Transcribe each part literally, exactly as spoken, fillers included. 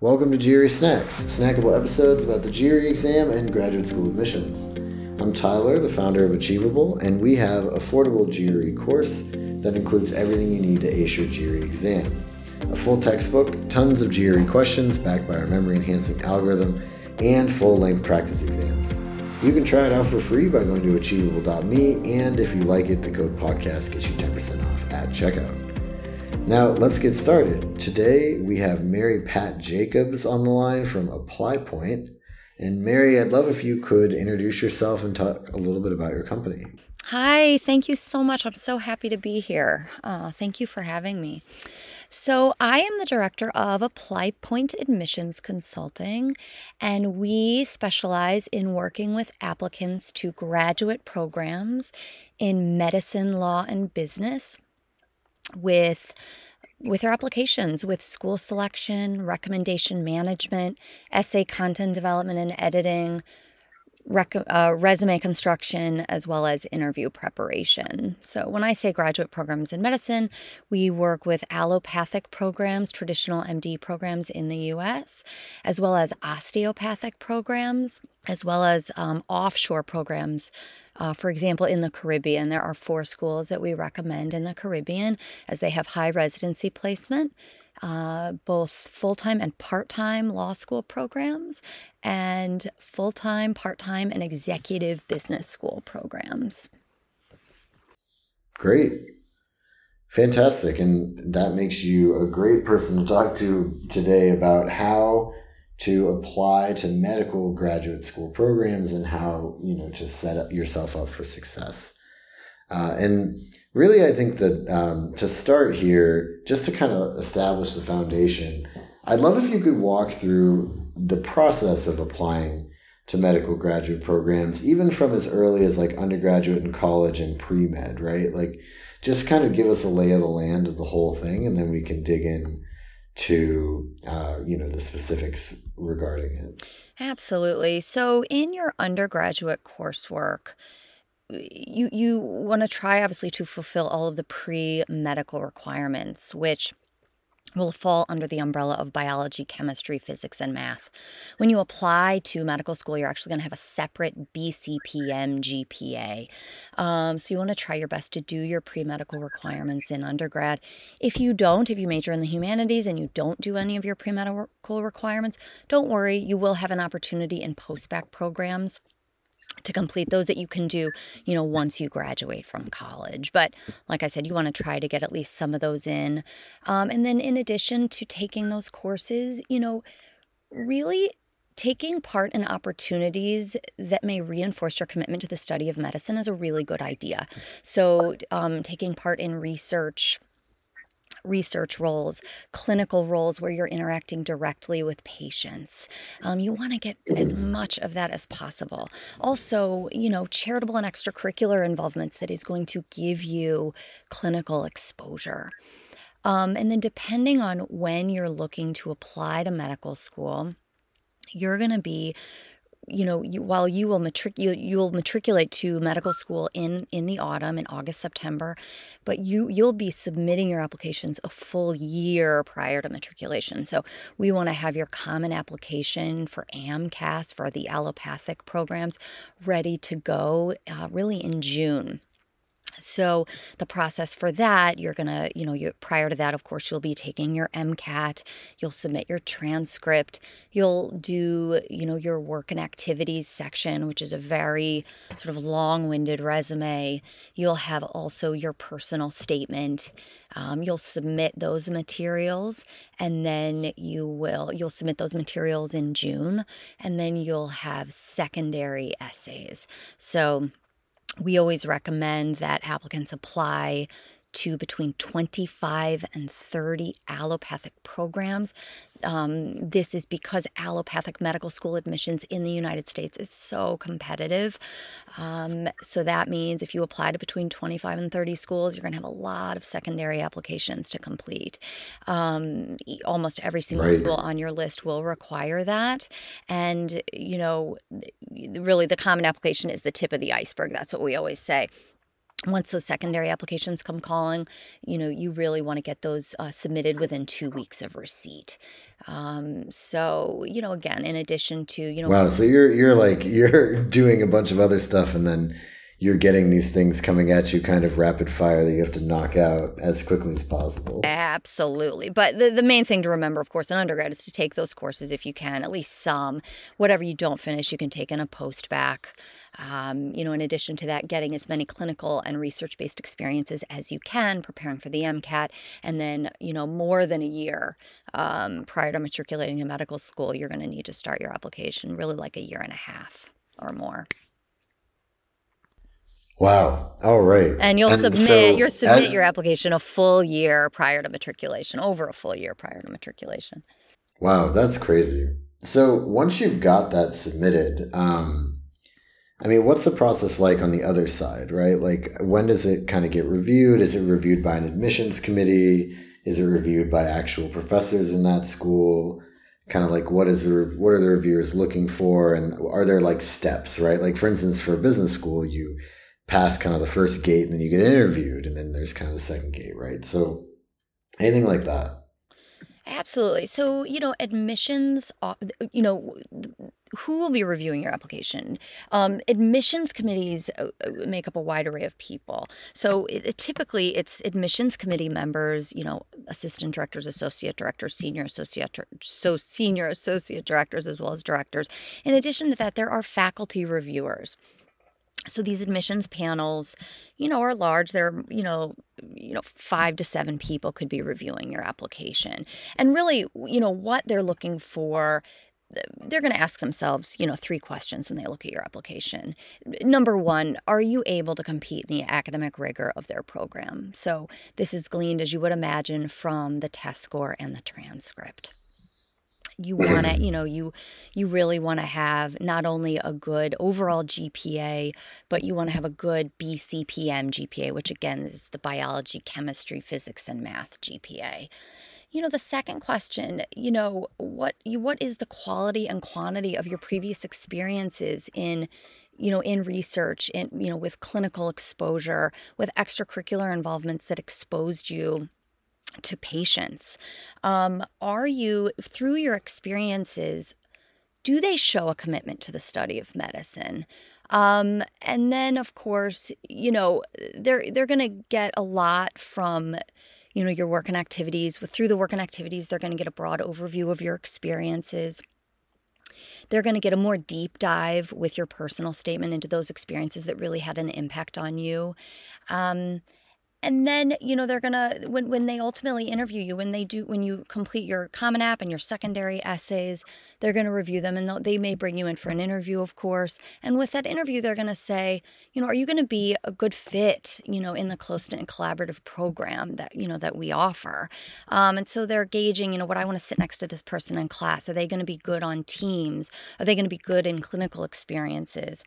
Welcome to G R E Snacks, snackable episodes about the G R E exam and graduate school admissions. I'm Tyler, the founder of Achievable, and we have affordable G R E course that includes everything you need to ace your G R E exam. A full textbook, tons of G R E questions backed by our memory-enhancing algorithm, and full-length practice exams. You can try it out for free by going to achievable dot me, and if you like it, the code podcast gets you ten percent off at checkout. Now, let's get started. Today, we have Mary Pat Jacobs on the line from ApplyPoint. And Mary, I'd love if you could introduce yourself and talk a little bit about your company. Hi, thank you so much. I'm so happy to be here. Uh, thank you for having me. So I am the director of ApplyPoint Admissions Consulting, and we specialize in working with applicants to graduate programs in medicine, law, and business. with with their applications, with school selection, recommendation management, essay content development and editing, rec- uh, resume construction, as well as interview preparation. So when I say graduate programs in medicine, we work with allopathic programs, traditional M D programs in the U S, as well as osteopathic programs, as well as um, offshore programs. Uh, for example, in the Caribbean, there are four schools that we recommend in the Caribbean as they have high residency placement, uh, both full-time and part-time law school programs, and full-time, part-time, and executive business school programs. Great. Fantastic. And that makes you a great person to talk to today about how to apply to medical graduate school programs and how, you know, to set up yourself up for success. Uh, and really, I think that um, to start here, just to kind of establish the foundation, I'd love if you could walk through the process of applying to medical graduate programs, even from as early as like undergraduate and college and pre-med, right? Like just kind of give us a lay of the land of the whole thing, and then we can dig in to uh, you know, the specifics regarding it. Absolutely. So in your undergraduate coursework, you you want to try obviously to fulfill all of the pre-medical requirements, which will fall under the umbrella of biology, chemistry, physics, and math. When you apply to medical school, you're actually going to have a separate B C P M G P A. Um, so you want to try your best to do your pre-medical requirements in undergrad. If you don't, if you major in the humanities and you don't do any of your pre-medical requirements, don't worry, you will have an opportunity in post-bac programs to complete those that you can do, you know, once you graduate from college. But like I said, you want to try to get at least some of those in. Um, and then in addition to taking those courses, you know, really taking part in opportunities that may reinforce your commitment to the study of medicine is a really good idea. So um, taking part in research research roles, clinical roles where you're interacting directly with patients. Um, you want to get as much of that as possible. Also, you know, charitable and extracurricular involvements that is going to give you clinical exposure. Um, and then depending on when you're looking to apply to medical school, you're going to be You know, you, while you will matric, you you'll matriculate to medical school in, in the autumn, in August, September, but you you'll be submitting your applications a full year prior to matriculation. So we want to have your common application for AMCAS, for the allopathic programs, ready to go uh, really in June. So the process for that, you're going to, you know, you, prior to that, of course, you'll be taking your MCAT, you'll submit your transcript, you'll do, you know, your work and activities section, which is a very sort of long-winded resume. You'll have also your personal statement. Um, you'll submit those materials, and then you will, you'll submit those materials in June, and then you'll have secondary essays. So we always recommend that applicants apply to between twenty-five and thirty allopathic programs. Um, this is because allopathic medical school admissions in the United States is so competitive. Um, so that means if you apply to between twenty-five and thirty schools, you're going to have a lot of secondary applications to complete. Um, almost every single right. school on your list will require that. And, you know, really the common application is the tip of the iceberg. That's what we always say. once those secondary applications come calling, you know, you really want to get those uh, submitted within two weeks of receipt. Um, so, you know, again, in addition to, you know. Wow. So you're, you're like, you're doing a bunch of other stuff and then you're getting these things coming at you kind of rapid fire that you have to knock out as quickly as possible. Absolutely. But the, the main thing to remember, of course, in undergrad is to take those courses if you can, at least some. Whatever you don't finish, you can take in a post-bac. Um, you know, in addition to that, getting as many clinical and research-based experiences as you can, preparing for the MCAT, and then, you know, more than a year um, prior to matriculating to medical school, you're going to need to start your application, really like a year and a half or more. Wow. All right. And you'll and submit so you'll submit as, your application a full year prior to matriculation, over a full year prior to matriculation. Wow, that's crazy. So once you've got that submitted, um, I mean, what's the process like on the other side, right? Like, when does it kind of get reviewed? Is it reviewed by an admissions committee? Is it reviewed by actual professors in that school? Kind of like, what is the what are the reviewers looking for? And are there like steps, right? Like, for instance, for a business school, you past kind of the first gate and then you get interviewed and then there's kind of the second gate, right? So anything like that. Absolutely. So, you know, admissions, you know, who will be reviewing your application? Um, admissions committees make up a wide array of people. So it, it typically it's admissions committee members, you know, assistant directors, associate directors, senior associate, so senior associate directors, as well as directors. In addition to that, there are faculty reviewers. So these admissions panels, you know, are large. They're, you know, you know, five to seven people could be reviewing your application. And really, you know, what they're looking for, they're going to ask themselves, you know, three questions when they look at your application. Number one, are you able to compete in the academic rigor of their program? So this is gleaned, as you would imagine, from the test score and the transcript. You want to, you know, you you really want to have not only a good overall G P A, but you want to have a good B C P M G P A, which again is the biology, chemistry, physics, and math G P A. You know, the second question, you know, what you what is the quality and quantity of your previous experiences in, you know, in research, in, you know, with clinical exposure, with extracurricular involvements that exposed you to patients? Um, are you, through your experiences, do they show a commitment to the study of medicine? Um, and then, of course, you know, they're they're going to get a lot from, you know, your work and activities. With through the work and activities, they're going to get a broad overview of your experiences. They're going to get a more deep dive with your personal statement into those experiences that really had an impact on you. Um, And then, you know, they're going to, when when they ultimately interview you, when they do, when you complete your Common App and your secondary essays, they're going to review them and they may bring you in for an interview, of course. And with that interview, they're going to say, you know, are you going to be a good fit, you know, in the close-knit and collaborative program that, you know, that we offer? Um, and so they're gauging, you know, what I want to sit next to this person in class. Are they going to be good on teams? Are they going to be good in clinical experiences?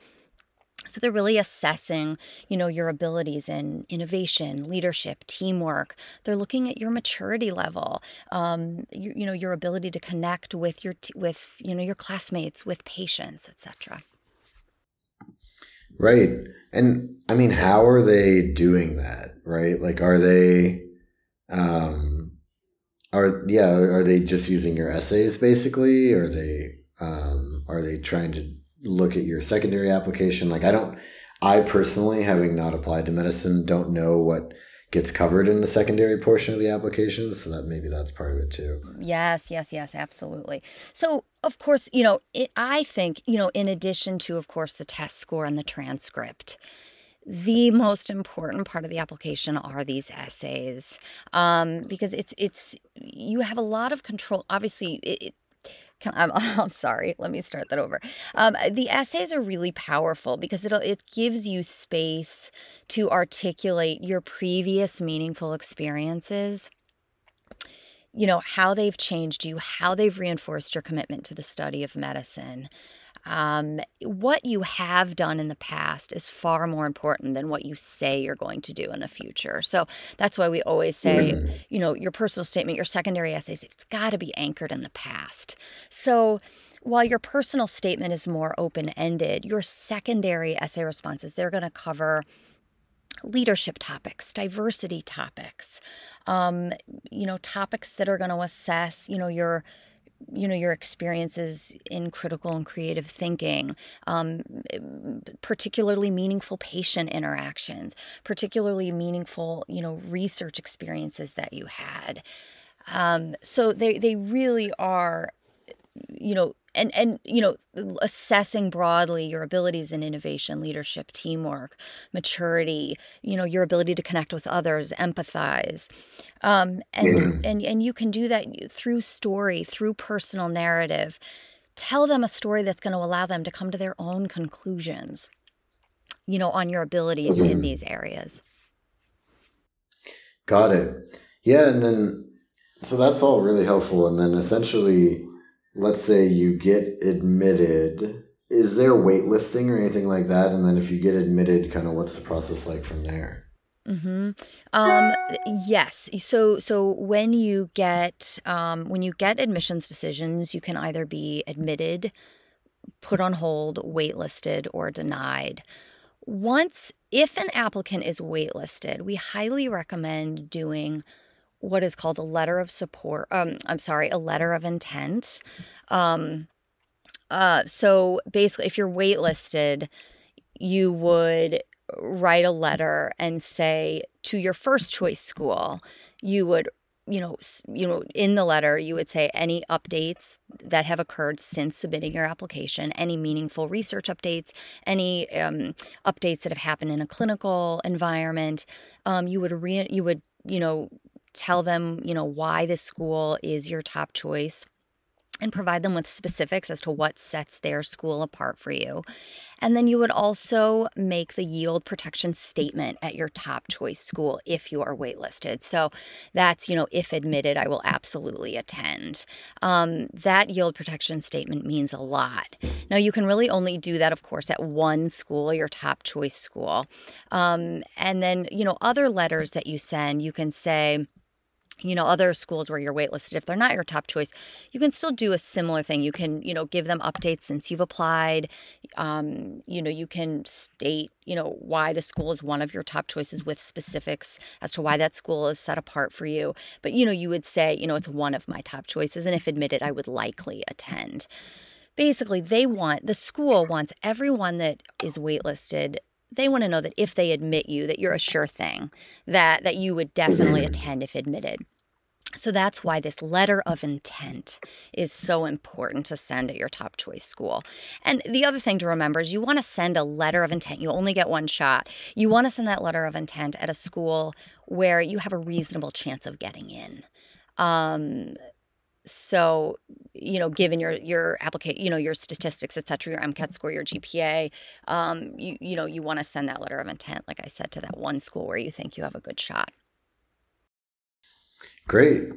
So they're really assessing, you know, your abilities in innovation, leadership, teamwork. They're looking at your maturity level, um, you, you know, your ability to connect with your t- with, you know, your classmates, with patients, et cetera. Right. And I mean, how are they doing that? Right. Like, are they um, are yeah, are they just using your essays, basically? Are they um, are they trying to look at your secondary application? Like, I don't, I personally, having not applied to medicine, don't know what gets covered in the secondary portion of the application. So that maybe that's part of it too. Yes, yes, yes, absolutely. So of course, you know, it, I think, you know, in addition to, of course, the test score and the transcript, the most important part of the application are these essays, um, because it's, it's, you have a lot of control. Obviously, it, it I'm, I'm sorry. Let me start that over. Um, the essays are really powerful because it it gives you space to articulate your previous meaningful experiences, you know, how they've changed you, how they've reinforced your commitment to the study of medicine. Um, what you have done in the past is far more important than what you say you're going to do in the future. So that's why we always say, mm-hmm. you know, your personal statement, your secondary essays, it's got to be anchored in the past. So while your personal statement is more open-ended, your secondary essay responses, they're going to cover leadership topics, diversity topics, um, you know, topics that are going to assess, you know, your you know, your experiences in critical and creative thinking, um, particularly meaningful patient interactions, particularly meaningful, you know, research experiences that you had. Um, so they, they really are, you know, and, and, you know, assessing broadly your abilities in innovation, leadership, teamwork, maturity, you know, your ability to connect with others, empathize. Um, and, and, and you can do that through story, through personal narrative. Tell them a story that's going to allow them to come to their own conclusions, you know, on your abilities mm-hmm. in these areas. Got it. Yeah. And then, so that's all really helpful. And then essentially, let's say you get admitted. Is there waitlisting or anything like that? And then if you get admitted, kind of what's the process like from there? Mm-hmm. Um, yes. So, so when you get, um, when you get admissions decisions, you can either be admitted, put on hold, waitlisted, or denied. Once, if an applicant is waitlisted, we highly recommend doing what is called a letter of support, um, I'm sorry, a letter of intent. Um, uh, so basically, if you're waitlisted, you would write a letter and say to your first choice school, you would, you know, you know, in the letter, you would say any updates that have occurred since submitting your application, any meaningful research updates, any um, updates that have happened in a clinical environment. Um, you would, re- you would, you know, tell them, you know, why this school is your top choice and provide them with specifics as to what sets their school apart for you. And then you would also make the yield protection statement at your top choice school if you are waitlisted. So that's, you know, if admitted, I will absolutely attend. Um, that yield protection statement means a lot. Now, you can really only do that, of course, at one school, your top choice school. Um, and then, you know, other letters that you send, you can say, you know, other schools where you're waitlisted, if they're not your top choice, you can still do a similar thing. You can, you know, give them updates since you've applied. Um, you know, you can state, you know, why the school is one of your top choices with specifics as to why that school is set apart for you. But, you know, you would say, you know, it's one of my top choices. And if admitted, I would likely attend. Basically, they want, the school wants everyone that is waitlisted, they want to know that if they admit you, that you're a sure thing, that that you would definitely attend if admitted. So that's why this letter of intent is so important to send at your top choice school. And the other thing to remember is you want to send a letter of intent. You only get one shot. You want to send that letter of intent at a school where you have a reasonable chance of getting in. Um, So, you know, given your your application, you know, your statistics, et cetera, your MCAT score, your G P A, um, you, you know, you want to send that letter of intent, like I said, to that one school where you think you have a good shot. Great.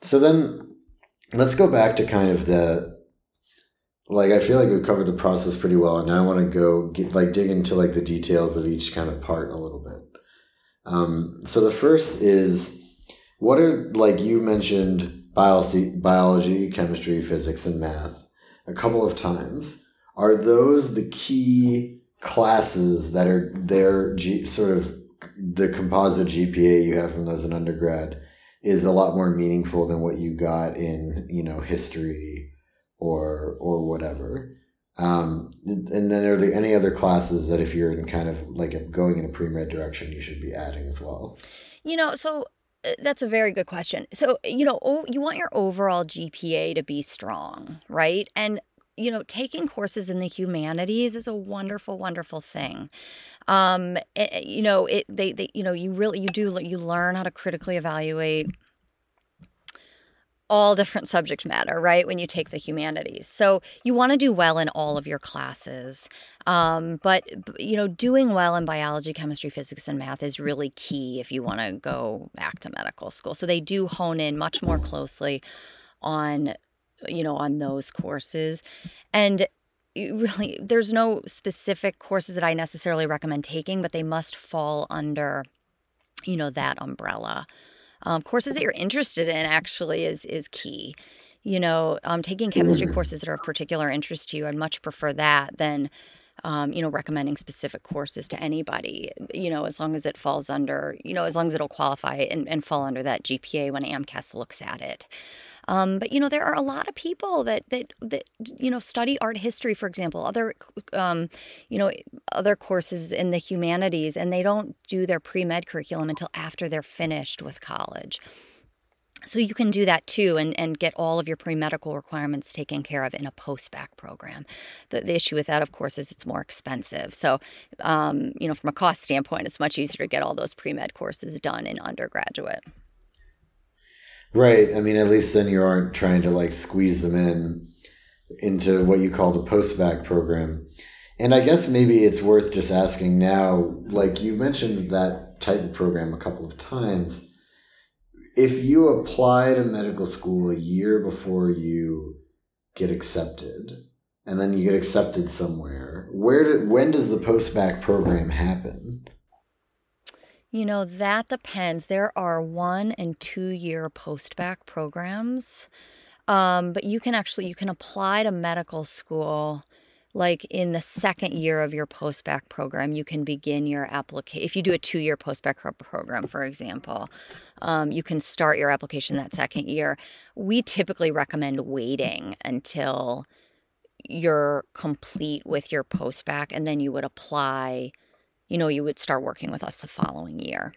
So then let's go back to kind of the, like, I feel like we've covered the process pretty well. And now I want to go get, like, dig into like the details of each kind of part a little bit. Um, so the first is, what are, like you mentioned, Biology, biology, chemistry, physics, and math a couple of times. Are those the key classes that are their G, sort of the composite G P A you have from those in undergrad is a lot more meaningful than what you got in, you know, history or or whatever. Um, and then are there any other classes that if you're in kind of like a, going in a pre-med direction, you should be adding as well? You know, so that's a very good question. So, you know, you want your overall G P A to be strong, right? And, you know, taking courses in the humanities is a wonderful, wonderful thing. Um, it, you know, it, they, they, you know, you really, you do, you learn how to critically evaluate all different subject matter, right? When you take the humanities. So you want to do well in all of your classes. Um, but, you know, doing well in biology, chemistry, physics, and math is really key if you want to go back to medical school. So they do hone in much more closely on, you know, on those courses. And really, there's no specific courses that I necessarily recommend taking, but they must fall under, you know, that umbrella. Um, courses that you're interested in actually is is key. You know, um, taking chemistry courses that are of particular interest to you, I'd much prefer that than um, you know, recommending specific courses to anybody, you know, as long as it falls under, you know, as long as it'll qualify and, and fall under that G P A when AMCAS looks at it. Um, but, you know, there are a lot of people that, that, that, you know, study art history, for example, other, um, you know, other courses in the humanities, and they don't do their pre-med curriculum until after they're finished with college. So you can do that too and, and get all of your pre-medical requirements taken care of in a post-bac program. The, the issue with that, of course, is it's more expensive. So, um, you know, from a cost standpoint, it's much easier to get all those pre-med courses done in undergraduate. Right. I mean, at least then you aren't trying to like squeeze them in into what you call the post-bac program. And I guess maybe it's worth just asking now, like you mentioned that type of program a couple of times. If you apply to medical school a year before you get accepted, and then you get accepted somewhere, where do, when does the post-bac program happen? You know, that depends. There are one and two year post-bac programs, um, but you can actually, you can apply to medical school. Like in the second year of your post-bac program, you can begin your application. If you do a two-year post-bac program, for example, um, you can start your application that second year. We typically recommend waiting until you're complete with your post-bac, and then you would apply, you know, you would start working with us the following year.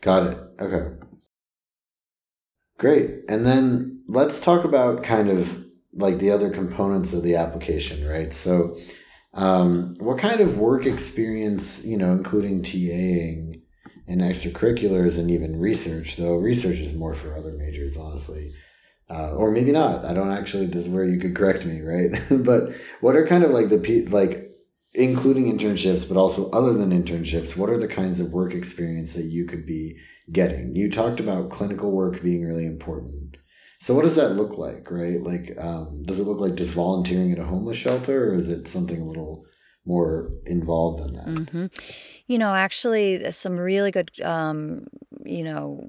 Got it. Okay. Great. And then let's talk about kind of like the other components of the application, right? So um, what kind of work experience, you know, including TAing and extracurriculars and even research, though research is more for other majors, honestly, uh, or maybe not. I don't actually, this is where you could correct me, right? But what are kind of like the, like including internships, but also other than internships, what are the kinds of work experience that you could be getting? You talked about clinical work being really important. So what does that look like, right? Like, um, does it look like just volunteering at a homeless shelter, or is it something a little more involved than that? Mm-hmm. You know, actually, some really good, um, you know,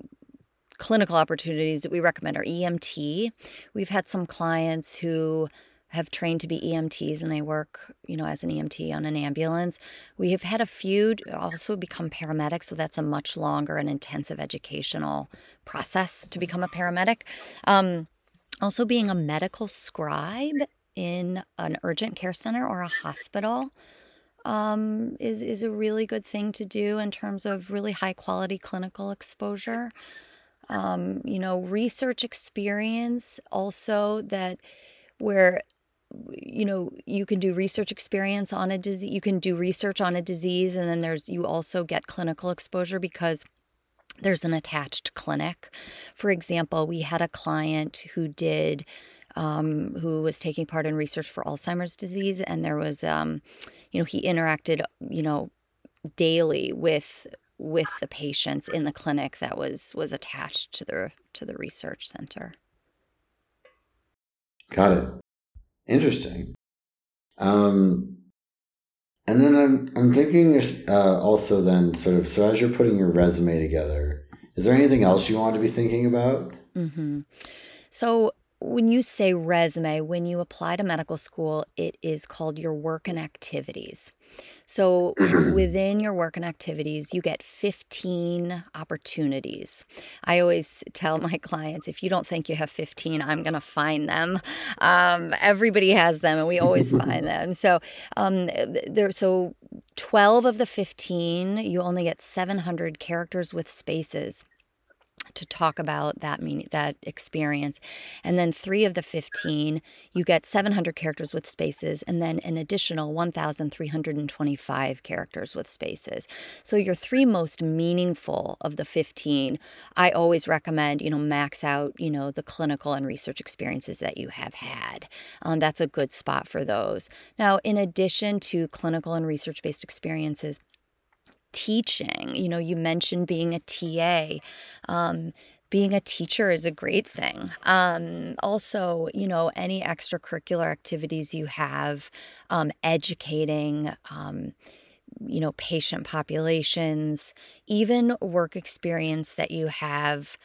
clinical opportunities that we recommend are E M T. We've had some clients who have trained to be E M Ts and they work, you know, as an E M T on an ambulance. We have had a few also become paramedics, so that's a much longer and intensive educational process to become a paramedic. Um, also being a medical scribe in an urgent care center or a hospital um, is, is a really good thing to do in terms of really high quality clinical exposure. Um, you know, research experience also that where you know, you can do research experience on a disease, you can do research on a disease, and then there's, you also get clinical exposure because there's an attached clinic. For example, we had a client who did, um, who was taking part in research for Alzheimer's disease, and there was, um, you know, he interacted, you know, daily with with the patients in the clinic that was was attached to the to the research center. Got it. Interesting. Um, and then I'm I'm thinking uh, also then sort of, so as you're putting your resume together, is there anything else you want to be thinking about? Mm-hmm. So when you say resume, when you apply to medical school, it is called your work and activities. So within your work and activities, you get fifteen opportunities. I always tell my clients, if you don't think you have fifteen, I'm going to find them. Um, everybody has them, and we always find them. So um, there, so twelve of the fifteen, you only get seven hundred characters with spaces to talk about that meaning, that experience. And then three of the fifteen, you get seven hundred characters with spaces, and then an additional one thousand three hundred twenty-five characters with spaces. So your three most meaningful of the fifteen, I always recommend, you know, max out, you know, the clinical and research experiences that you have had. Um, that's a good spot for those. Now, in addition to clinical and research-based experiences, teaching, you know, you mentioned being a T A. Um, being a teacher is a great thing. Um, also, you know, any extracurricular activities you have, um, educating, um, you know, patient populations, even work experience that you have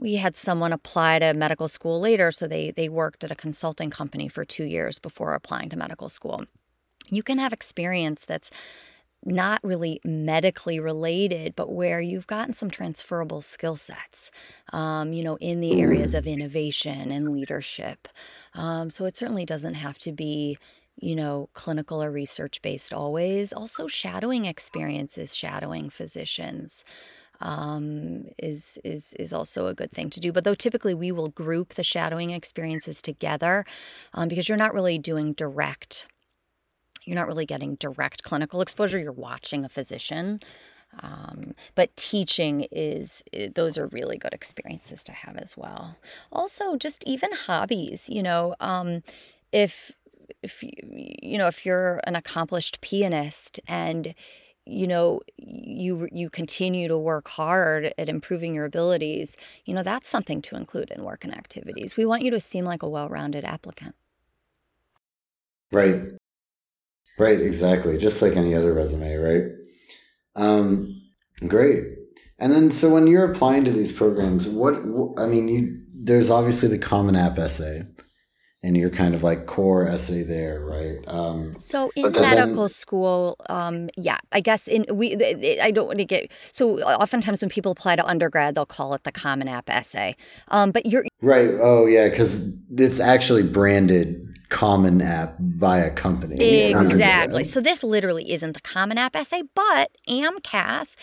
we had someone apply to medical school later, so they they worked at a consulting company for two years before applying to medical school. You can have experience that's not really medically related, but where you've gotten some transferable skill sets, um, you know, in the areas of innovation and leadership. Um, so it certainly doesn't have to be, you know, clinical or research-based always. Also, shadowing experiences, shadowing physicians um, is, is, is also a good thing to do. But though typically we will group the shadowing experiences together um, because you're not really doing direct You're not really getting direct clinical exposure. You're watching a physician. Um, but teaching is, those are really good experiences to have as well. Also, just even hobbies, you know, um, if, if, you know, if you're an accomplished pianist and, you know, you, you continue to work hard at improving your abilities, you know, that's something to include in work and activities. We want you to seem like a well-rounded applicant. Right. Right, exactly. Just like any other resume, right? Um, great. And then, so when you're applying to these programs, what, I mean, you, there's obviously the Common App essay and your kind of like core essay there, right? Um, so in medical then, school, um, yeah, I guess in we, I don't want to get, so oftentimes when people apply to undergrad, they'll call it the Common App essay. Um, but you're right. Oh yeah. Cause it's actually branded Common App by a company. Exactly. So this literally isn't the Common App essay, but AMCAS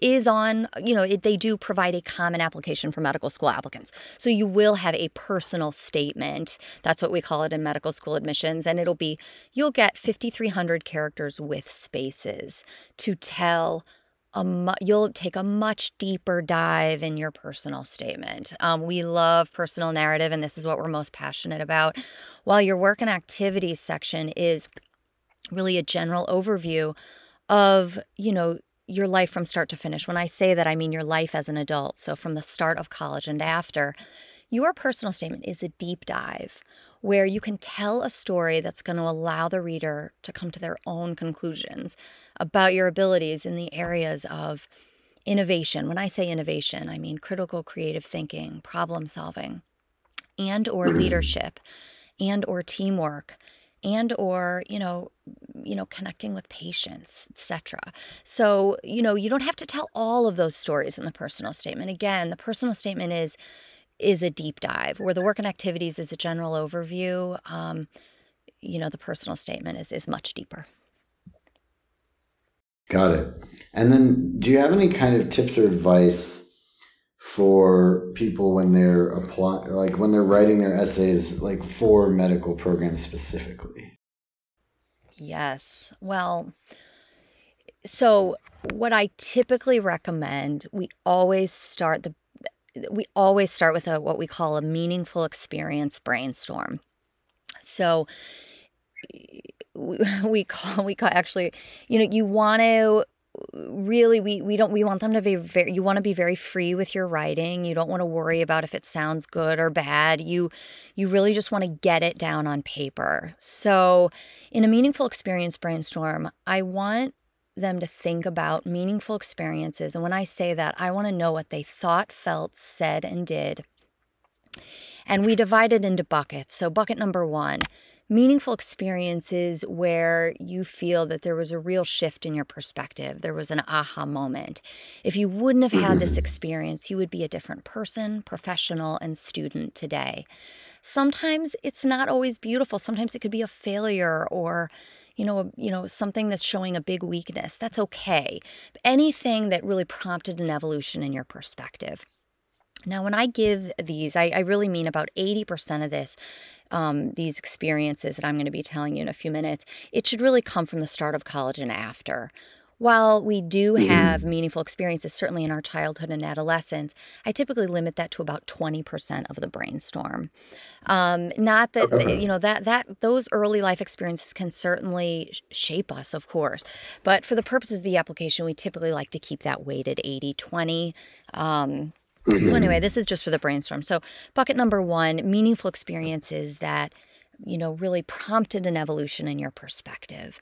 is on, you know, it, they do provide a common application for medical school applicants. So you will have a personal statement. That's what we call it in medical school admissions. And it'll be, you'll get fifty-three hundred characters with spaces to tell A mu- you'll take a much deeper dive in your personal statement. Um, we love personal narrative, and this is what we're most passionate about. While your work and activities section is really a general overview of, you know, your life from start to finish. When I say that, I mean your life as an adult. So from the start of college and after, your personal statement is a deep dive where you can tell a story that's going to allow the reader to come to their own conclusions about your abilities in the areas of innovation. When I say innovation, I mean critical creative thinking, problem solving, and or leadership, and or teamwork, and or, you know, you know, connecting with patients, et cetera. So, you know, you don't have to tell all of those stories in the personal statement. Again, the personal statement is is a deep dive, where the work and activities is a general overview. Um, you know, the personal statement is, is much deeper. Got it. And then do you have any kind of tips or advice for people when they're applying, like when they're writing their essays, like for medical programs specifically? Yes. Well, so what I typically recommend, we always start the We always start with a, what we call a meaningful experience brainstorm. So we, we call, we call actually, you know, you want to really, we, we don't, we want them to be very, you want to be very free with your writing. You don't want to worry about if it sounds good or bad. You, you really just want to get it down on paper. So in a meaningful experience brainstorm, I want them to think about meaningful experiences. And when I say that, I want to know what they thought, felt, said, and did. And we divide it into buckets. So bucket number one, meaningful experiences where you feel that there was a real shift in your perspective. There was an aha moment. If you wouldn't have had this experience, you would be a different person, professional, and student today. Sometimes it's not always beautiful. Sometimes it could be a failure or you know, you know, something that's showing a big weakness. That's okay. Anything that really prompted an evolution in your perspective. Now, when I give these, I, I really mean about eighty percent of this, um, these experiences that I'm going to be telling you in a few minutes, it should really come from the start of college and after. While we do have meaningful experiences, certainly in our childhood and adolescence, I typically limit that to about twenty percent of the brainstorm. Um, not that, okay. you know, that that those early life experiences can certainly shape us, of course. But for the purposes of the application, we typically like to keep that weighted eighty twenty. Um, mm-hmm. So anyway, this is just for the brainstorm. So bucket number one, meaningful experiences that, you know, really prompted an evolution in your perspective.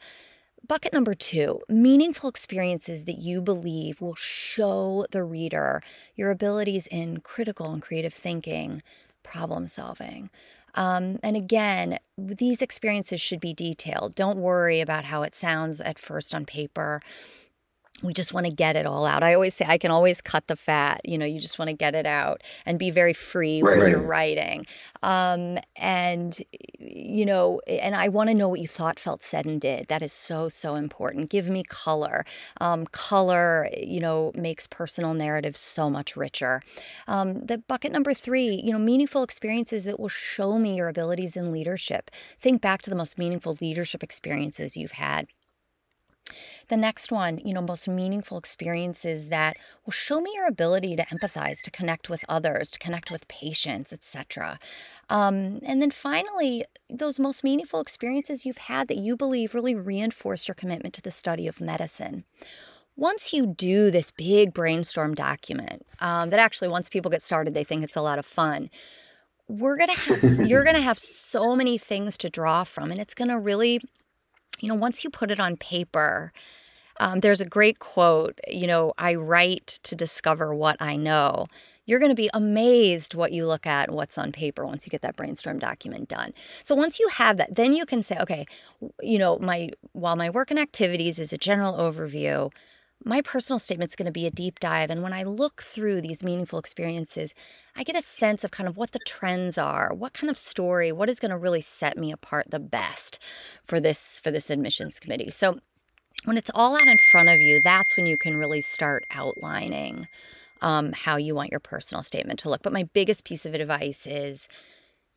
bucket number two, meaningful experiences that you believe will show the reader your abilities in critical and creative thinking, problem solving. Um, and again, these experiences should be detailed. Don't worry about how it sounds at first on paper. We just want to get it all out. I always say I can always cut the fat. You know, you just want to get it out and be very free right. when you're writing. Um, and, you know, and I want to know what you thought, felt, said, and did. That is so, so important. Give me color. Um, color, you know, makes personal narratives so much richer. Um, the bucket number three, you know, meaningful experiences that will show me your abilities in leadership. Think back to the most meaningful leadership experiences you've had. The next one, you know, most meaningful experiences that will show me your ability to empathize, to connect with others, to connect with patients, et cetera. Um, and then finally, those most meaningful experiences you've had that you believe really reinforced your commitment to the study of medicine. Once you do this big brainstorm document, um, that actually once people get started, they think it's a lot of fun. We're going to have, you're going to have so many things to draw from, and it's going to really... You know, once you put it on paper, um, there's a great quote, you know, I write to discover what I know. You're going to be amazed what you look at and what's on paper once you get that brainstorm document done. So once you have that, then you can say, okay, you know, my while my work and activities is a general overview, my personal statement's going to be a deep dive. And when I look through these meaningful experiences, I get a sense of kind of what the trends are, what kind of story, what is going to really set me apart the best for this, for this admissions committee. So when it's all out in front of you, that's when you can really start outlining um, how you want your personal statement to look. But my biggest piece of advice is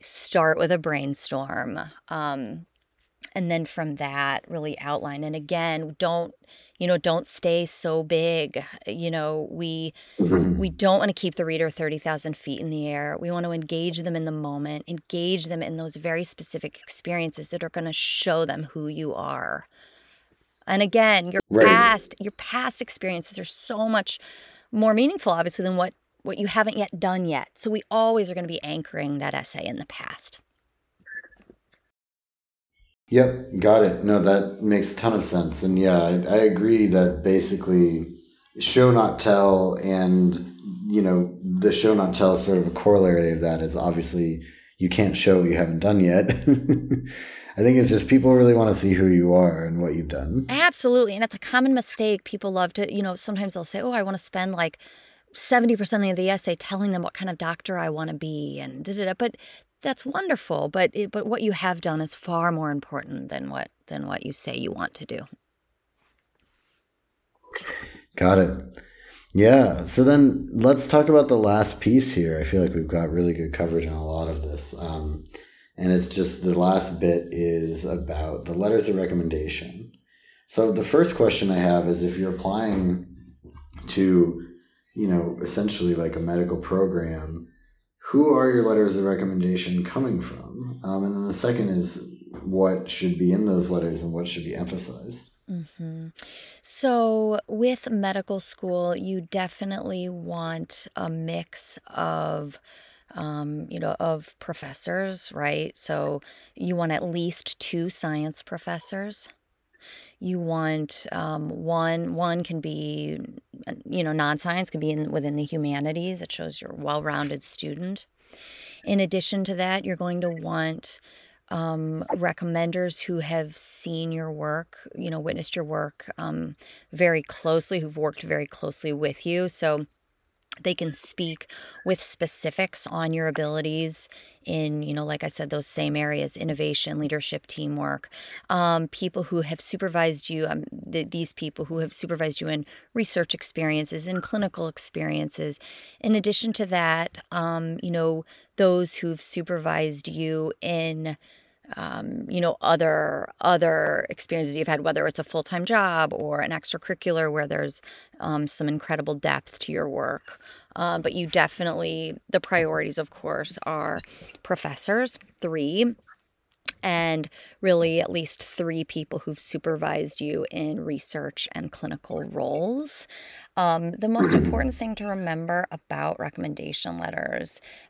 start with a brainstorm. Um, And then from that, really outline. And again, don't, you know, don't stay so big. You know, we we don't want to keep the reader thirty thousand feet in the air. We want to engage them in the moment, engage them in those very specific experiences that are going to show them who you are. And again, your right. past, your past experiences are so much more meaningful, obviously, than what, what you haven't yet done yet. So we always are going to be anchoring that essay in the past. Yep, got it. No, that makes a ton of sense. And yeah, I, I agree that basically show not tell, and, you know, the show not tell sort of a corollary of that is obviously you can't show what you haven't done yet. I think it's just people really want to see who you are and what you've done. Absolutely. And it's a common mistake. People love to, you know, sometimes they'll say, oh, I want to spend like seventy percent of the essay telling them what kind of doctor I want to be and da da da. But that's wonderful, but but what you have done is far more important than what than what you say you want to do. Got it. Yeah. So then let's talk about the last piece here. I feel like we've got really good coverage on a lot of this, um, and it's just the last bit is about the letters of recommendation. So the first question I have is if you're applying to, you know, essentially like a medical program, who are your letters of recommendation coming from? Um, and then the second is what should be in those letters and what should be emphasized. Mm-hmm. So with medical school, you definitely want a mix of, um, you know, of professors, right? So you want at least two science professors. You want um, one, one can be, you know, non-science can be in, within the humanities. It shows you're a well-rounded student. In addition to that, you're going to want um, recommenders who have seen your work, you know, witnessed your work um, very closely, who've worked very closely with you. So they can speak with specifics on your abilities in, you know, like I said, those same areas, innovation, leadership, teamwork, um, people who have supervised you, um, th- these people who have supervised you in research experiences, in clinical experiences. In addition to that, um, you know, those who've supervised you in Um, you know, other other experiences you've had, whether it's a full-time job or an extracurricular where there's um, some incredible depth to your work. Uh, but you definitely, the priorities, of course, are professors, three, and really at least three people who've supervised you in research and clinical roles. Um, the most important thing to remember about recommendation letters,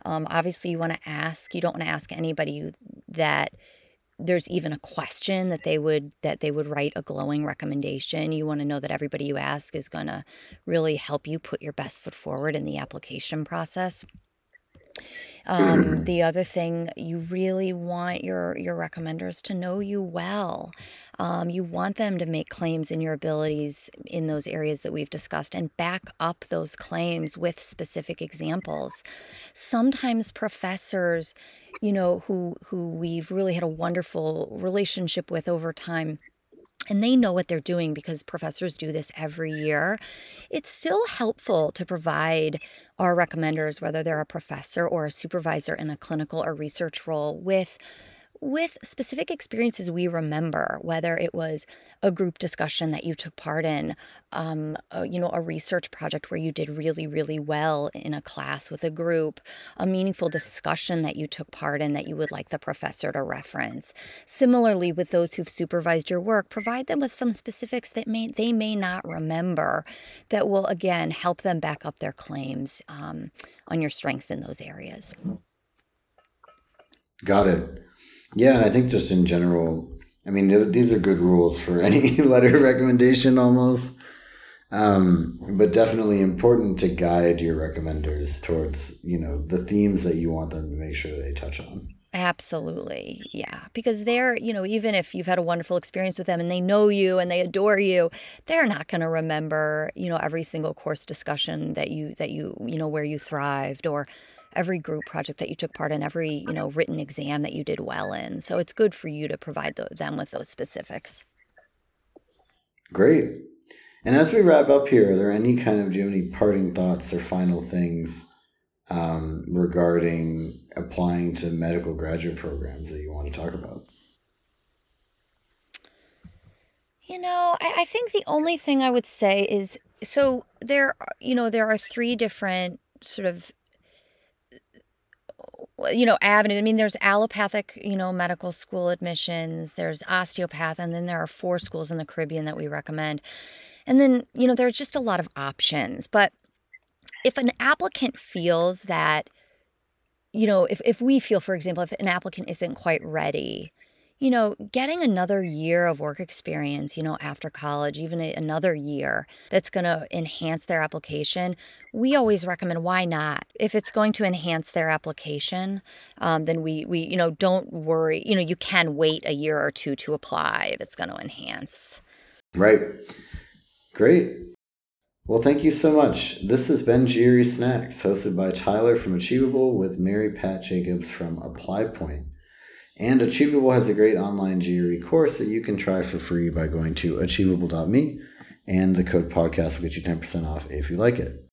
um, obviously you want to ask, you don't want to ask anybody that there's even a question that they would that they would write a glowing recommendation. You want to know that everybody you ask is going to really help you put your best foot forward in the application process. Um, the other thing, you really want your, your recommenders to know you well. Um, you want them to make claims in your abilities in those areas that we've discussed and back up those claims with specific examples. Sometimes professors, you know, who, who we've really had a wonderful relationship with over time, and they know what they're doing because professors do this every year. It's still helpful to provide our recommenders, whether they're a professor or a supervisor in a clinical or research role, with with specific experiences we remember, whether it was a group discussion that you took part in, um, a, you know, a research project where you did really, really well in a class with a group, a meaningful discussion that you took part in that you would like the professor to reference. Similarly, with those who've supervised your work, provide them with some specifics that may they may not remember that will, again, help them back up their claims um, on your strengths in those areas. Got it. Yeah, and I think just in general, I mean, th- these are good rules for any letter recommendation almost, um, but definitely important to guide your recommenders towards, you know, the themes that you want them to make sure they touch on. Absolutely. Yeah. Because they're, you know, even if you've had a wonderful experience with them and they know you and they adore you, they're not going to remember, you know, every single course discussion that you, that you, you know, where you thrived, or every group project that you took part in, every, you know, written exam that you did well in. So it's good for you to provide th- them with those specifics. Great. And as we wrap up here, are there any kind of, do you have any parting thoughts or final things um, regarding applying to medical graduate programs that you want to talk about? You know, I, I think the only thing I would say is, so there, you know, there are three different sort of, you know, avenues. I mean, there's allopathic, you know, medical school admissions, there's osteopath, and then there are four schools in the Caribbean that we recommend. And then, you know, there's just a lot of options. But if an applicant feels that, you know, if, if we feel, for example, if an applicant isn't quite ready, you know, getting another year of work experience, you know, after college, even another year that's going to enhance their application, we always recommend, why not? If it's going to enhance their application, um, then we, we, you know, don't worry. You know, you can wait a year or two to apply if it's going to enhance. Right. Great. Well, thank you so much. This has been G R E Snacks, hosted by Tyler from Achievable with Mary Pat Jacobs from ApplyPoint. And Achievable has a great online G R E course that you can try for free by going to achievable dot me, and the code podcast will get you ten percent off if you like it.